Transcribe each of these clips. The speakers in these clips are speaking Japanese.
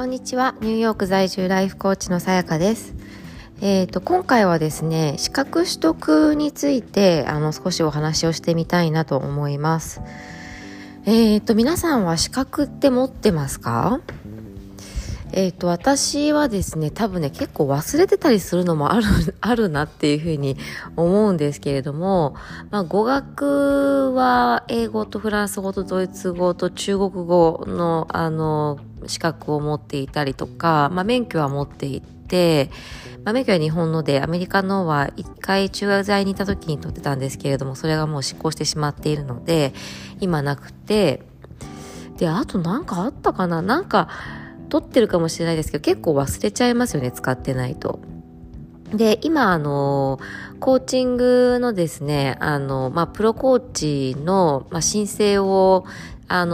こんにちは、ニューヨーク在住ライフコーチのさやかです。今回はですね、資格取得について少しお話をしてみたいなと思います。皆さんは資格って持ってますか？私はですね、多分ね、結構忘れてたりするのもあるなっていうふうに思うんですけれども、語学は英語とフランス語とドイツ語と中国語の資格を持っていたりとか、免許は持っていて、免許は日本ので、アメリカのは一回中学在にいた時に取ってたんですけれども、それがもう失効してしまっているので今なくて、で、あとなんかあったかな、なんか取ってるかもしれないですけど、結構忘れちゃいますよね、使ってないと。で、今コーチングのですね、プロコーチの、申請を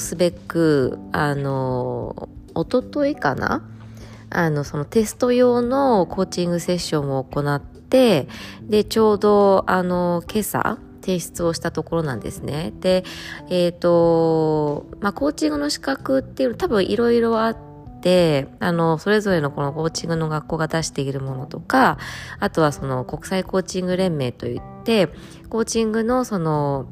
すべく一昨日かな、そのテスト用のコーチングセッションを行って、でちょうど今朝提出をしたところなんですね。で、コーチングの資格っていうの多分いろいろあって、それぞれのこのコーチングの学校が出しているものとか、あとはその国際コーチング連盟といって、コーチングのその、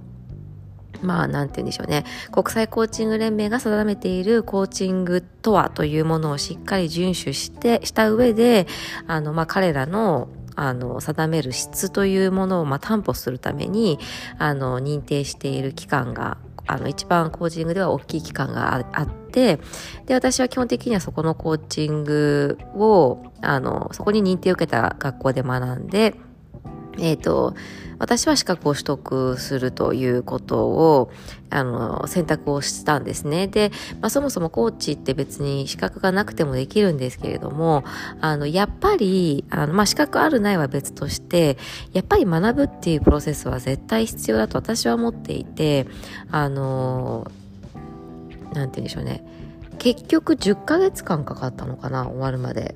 なんて言うんでしょうね、国際コーチング連盟が定めているコーチングとはというものをしっかり遵守した上で、彼らの定める質というものを担保するために認定している機関が、一番コーチングでは大きい機関があって、で私は基本的にはそこのコーチングをそこに認定を受けた学校で学んで、私は資格を取得するということを選択をしたんですね。で、そもそもコーチって別に資格がなくてもできるんですけれども、やっぱり資格あるないは別として、やっぱり学ぶっていうプロセスは絶対必要だと私は思っていて、なんて言うんでしょうね、結局10ヶ月間かかったのかな、終わるまで。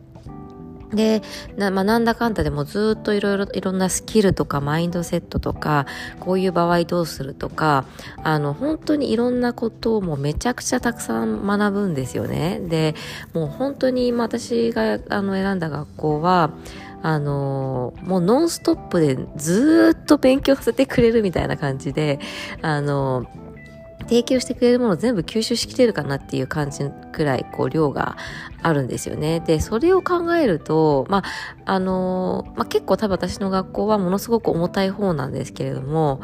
で、なんだかんだでもずっといろんなスキルとかマインドセットとか、こういう場合どうするとか、本当にいろんなことをもうめちゃくちゃたくさん学ぶんですよね。で、もう本当に私が選んだ学校は、もうノンストップでずっと勉強させてくれるみたいな感じで、提供してくれるものを全部吸収しきれるかなっていう感じくらい量があるんですよね。で、それを考えると、結構多分私の学校はものすごく重たい方なんですけれども、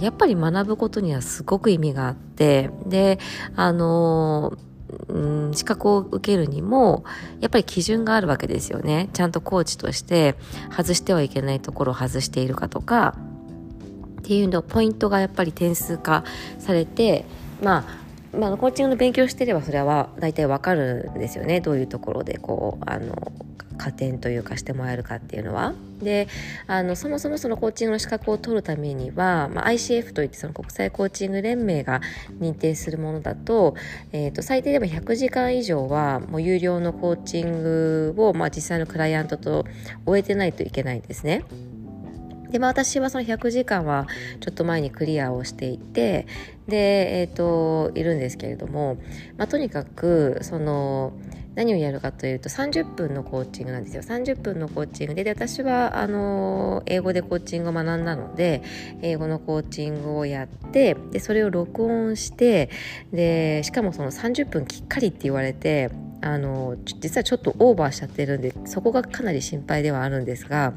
やっぱり学ぶことにはすごく意味があって、で、資格を受けるにもやっぱり基準があるわけですよね。ちゃんとコーチとして外してはいけないところを外しているかとか、っていうのポイントがやっぱり点数化されて、コーチングの勉強してればそれは大体わかるんですよね、どういうところで加点というかしてもらえるかっていうのは。で、そもそもそのコーチングの資格を取るためには、ICF といってその国際コーチング連盟が認定するものだと、最低でも100時間以上はもう有料のコーチングを、実際のクライアントと終えてないといけないんですね。で、私はその100時間はちょっと前にクリアをしていて、で、いるんですけれども、とにかく何をやるかというと30分のコーチングなんですよ。30分のコーチング で私は英語でコーチングを学んだので、英語のコーチングをやって、でそれを録音して、でしかもその30分きっかりって言われて、実はちょっとオーバーしちゃってるんで、そこがかなり心配ではあるんですが、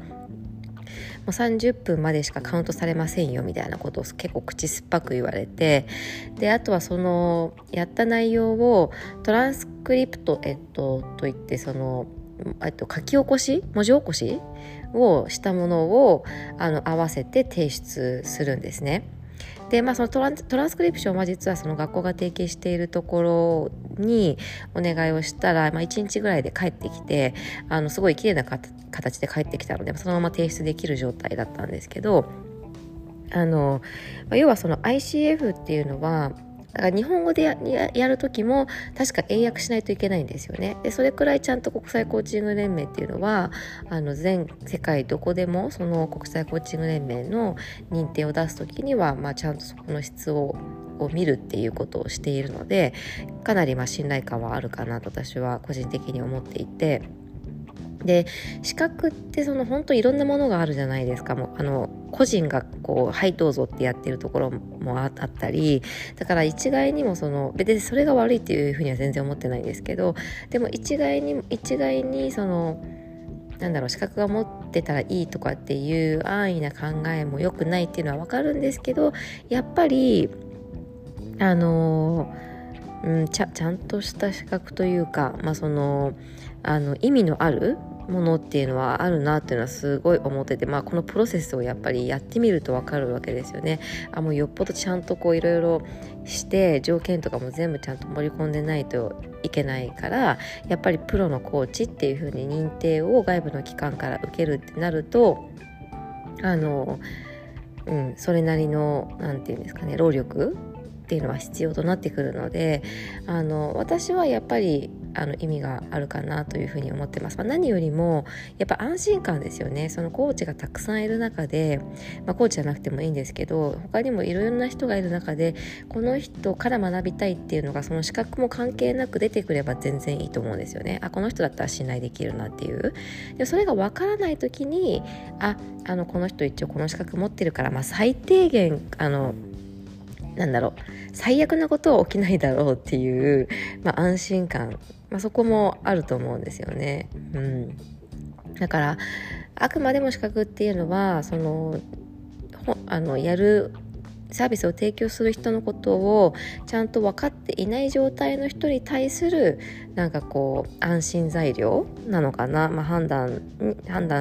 もう30分までしかカウントされませんよみたいなことを結構口酸っぱく言われて、であとはそのやった内容をトランスクリプト、といって書き起こし、文字起こしをしたものを合わせて提出するんですね。で、そのトランスクリプションは実はその学校が提携しているところにお願いをしたら、1日ぐらいで帰ってきて、すごい綺麗な形で帰ってきたので、そのまま提出できる状態だったんですけど、要はその ICF っていうのはだから日本語で やるときも確か英訳しないといけないんですよね。でそれくらいちゃんと国際コーチング連盟っていうのは全世界どこでもその国際コーチング連盟の認定を出すときには、ちゃんとそこの質をを見るっていうことをしているので、かなり信頼感はあるかなと私は個人的に思っていて、で資格ってその本当いろんなものがあるじゃないですか。もう個人がこうはいどうぞってやってるところもあったり、だから一概にも別にそれが悪いっていうふうには全然思ってないんですけど、でも一概に資格が持ってたらいいとかっていう安易な考えも良くないっていうのは分かるんですけど、やっぱりちゃんとした資格というか、意味のあるものっていうのはあるなっていうのはすごい思ってて、このプロセスをやっぱりやってみると分かるわけですよね。もうよっぽどちゃんといろいろして条件とかも全部ちゃんと盛り込んでないといけないから、やっぱりプロのコーチっていう風に認定を外部の機関から受けるってなるとそれなりの労力っていうのは必要となってくるので、私はやっぱり意味があるかなというふうに思ってます。何よりもやっぱ安心感ですよね。そのコーチがたくさんいる中で、コーチじゃなくてもいいんですけど、他にもいろんな人がいる中でこの人から学びたいっていうのがその資格も関係なく出てくれば全然いいと思うんですよね。この人だったら信頼できるなっていう。でそれがわからない時にこの人一応この資格持ってるから、最低限最悪なことは起きないだろうっていう、安心感、そこもあると思うんですよね。だからあくまでも資格っていうのはやるサービスを提供する人のことをちゃんと分かっていない状態の人に対する安心材料なのかな、判断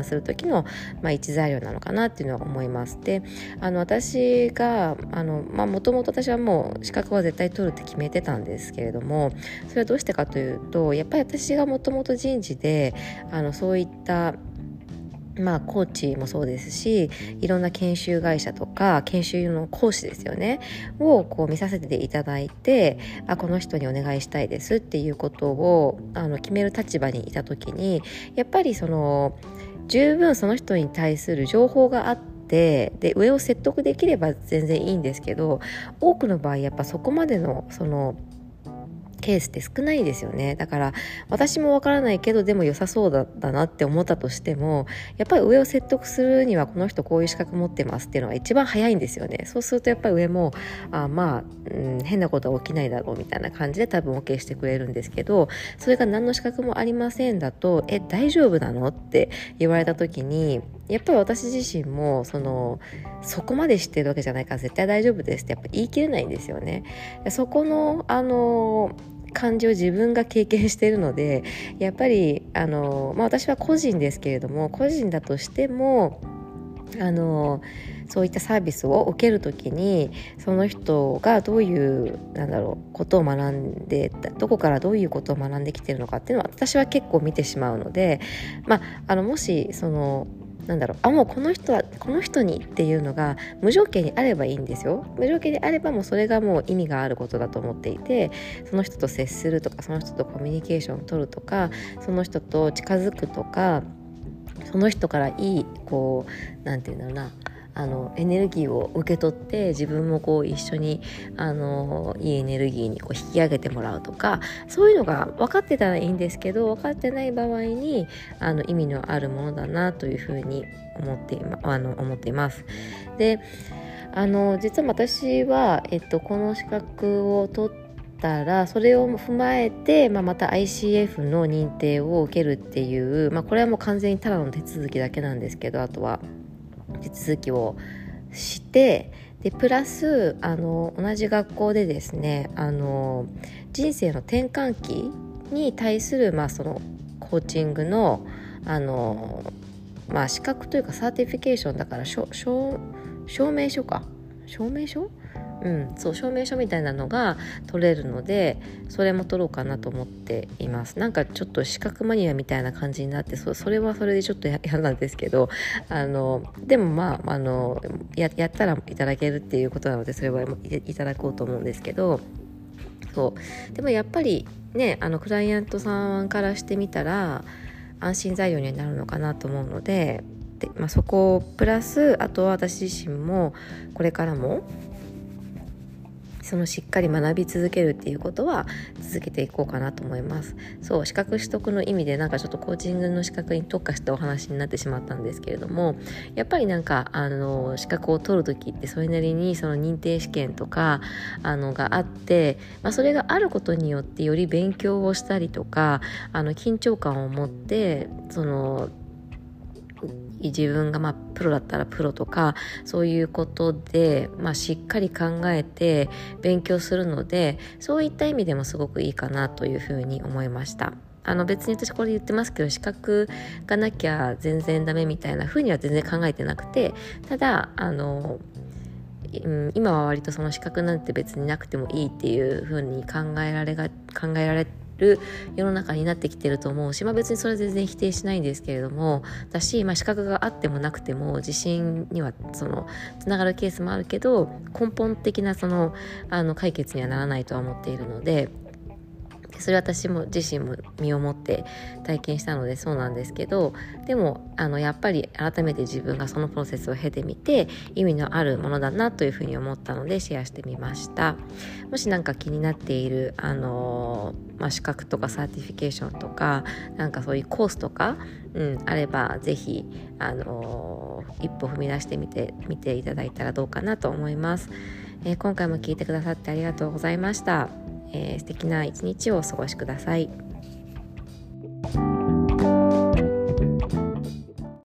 する時の、一材料なのかなっていうのは思います。で私がもともと私はもう資格は絶対取るって決めてたんですけれども、それはどうしてかというと、やっぱり私がもともと人事でそういったコーチもそうですし、いろんな研修会社とか研修の講師ですよねを見させていただいて、この人にお願いしたいですっていうことを決める立場にいた時に、やっぱり十分その人に対する情報があって、で上を説得できれば全然いいんですけど、多くの場合やっぱそこまでのケースって少ないですよね。だから私もわからないけどでも良さそうだったなって思ったとしても、やっぱり上を説得するにはこの人こういう資格持ってますっていうのが一番早いんですよね。そうするとやっぱり上も変なことは起きないだろうみたいな感じで多分 OK してくれるんですけど、それが何の資格もありませんだと大丈夫なのって言われた時に、やっぱり私自身もそこまで知ってるわけじゃないから絶対大丈夫ですってやっぱ言い切れないんですよね。そこの感じを自分が経験しているので、やっぱり私は個人ですけれども、個人だとしてもそういったサービスを受けるときに、その人がどういうことを学んで、どこからどういうことを学んできているのかっていうのは私は結構見てしまうので、もしもうこの人にっていうのが無条件にあればいいんですよ。無条件にあればもうそれがもう意味があることだと思っていて、その人と接するとか、その人とコミュニケーションを取るとか、その人と近づくとか、その人からいいエネルギーを受け取って自分も一緒にいいエネルギーに引き上げてもらうとか、そういうのが分かってたらいいんですけど、分かってない場合に意味のあるものだなというふうに思っています。で実は私は、この資格を取ったらそれを踏まえて、また ICF の認定を受けるっていう、これはもう完全にただの手続きだけなんですけど、あとは手続きをして、でプラス同じ学校でですね、人生の転換期に対する、コーチングの、資格というかサーティフィケーションだから、証明書、証明書みたいなのが取れるので、それも取ろうかなと思っています。ちょっと資格マニアみたいな感じになって、それはそれでちょっと嫌なんですけど、でもやったらいただけるっていうことなので、それはいただこうと思うんですけど、そうでもやっぱりね、クライアントさんからしてみたら安心材料になるのかなと思うので、そこプラス、あとは私自身もこれからもそのしっかり学び続けるっていうことは続けていこうかなと思います。そう、資格取得の意味でなんかちょっとコーチングの資格に特化したお話になってしまったんですけれども、やっぱりなんか資格を取るときってそれなりにその認定試験とかがあって、それがあることによってより勉強をしたりとか緊張感を持ってその自分がプロだったらプロとかそういうことで、しっかり考えて勉強するので、そういった意味でもすごくいいかなというふうに思いました。別に私これ言ってますけど、資格がなきゃ全然ダメみたいなふうには全然考えてなくて、ただ今は割とその資格なんて別になくてもいいっていうふうに考えられて世の中になってきてると思うし、別にそれは全然否定しないんですけれども、だし、資格があってもなくても自信にはつながるケースもあるけど、根本的な解決にはならないとは思っているので、それ私も自身も身をもって体験したのでそうなんですけど、でもやっぱり改めて自分がそのプロセスを経てみて意味のあるものだなというふうに思ったのでシェアしてみました。もしなんか気になっている資格とかサーティフィケーションとかなんかそういうコースとか、あればぜひ一歩踏み出してみていただいたらどうかなと思います。今回も聞いてくださってありがとうございました。素敵な一日をお過ごしください。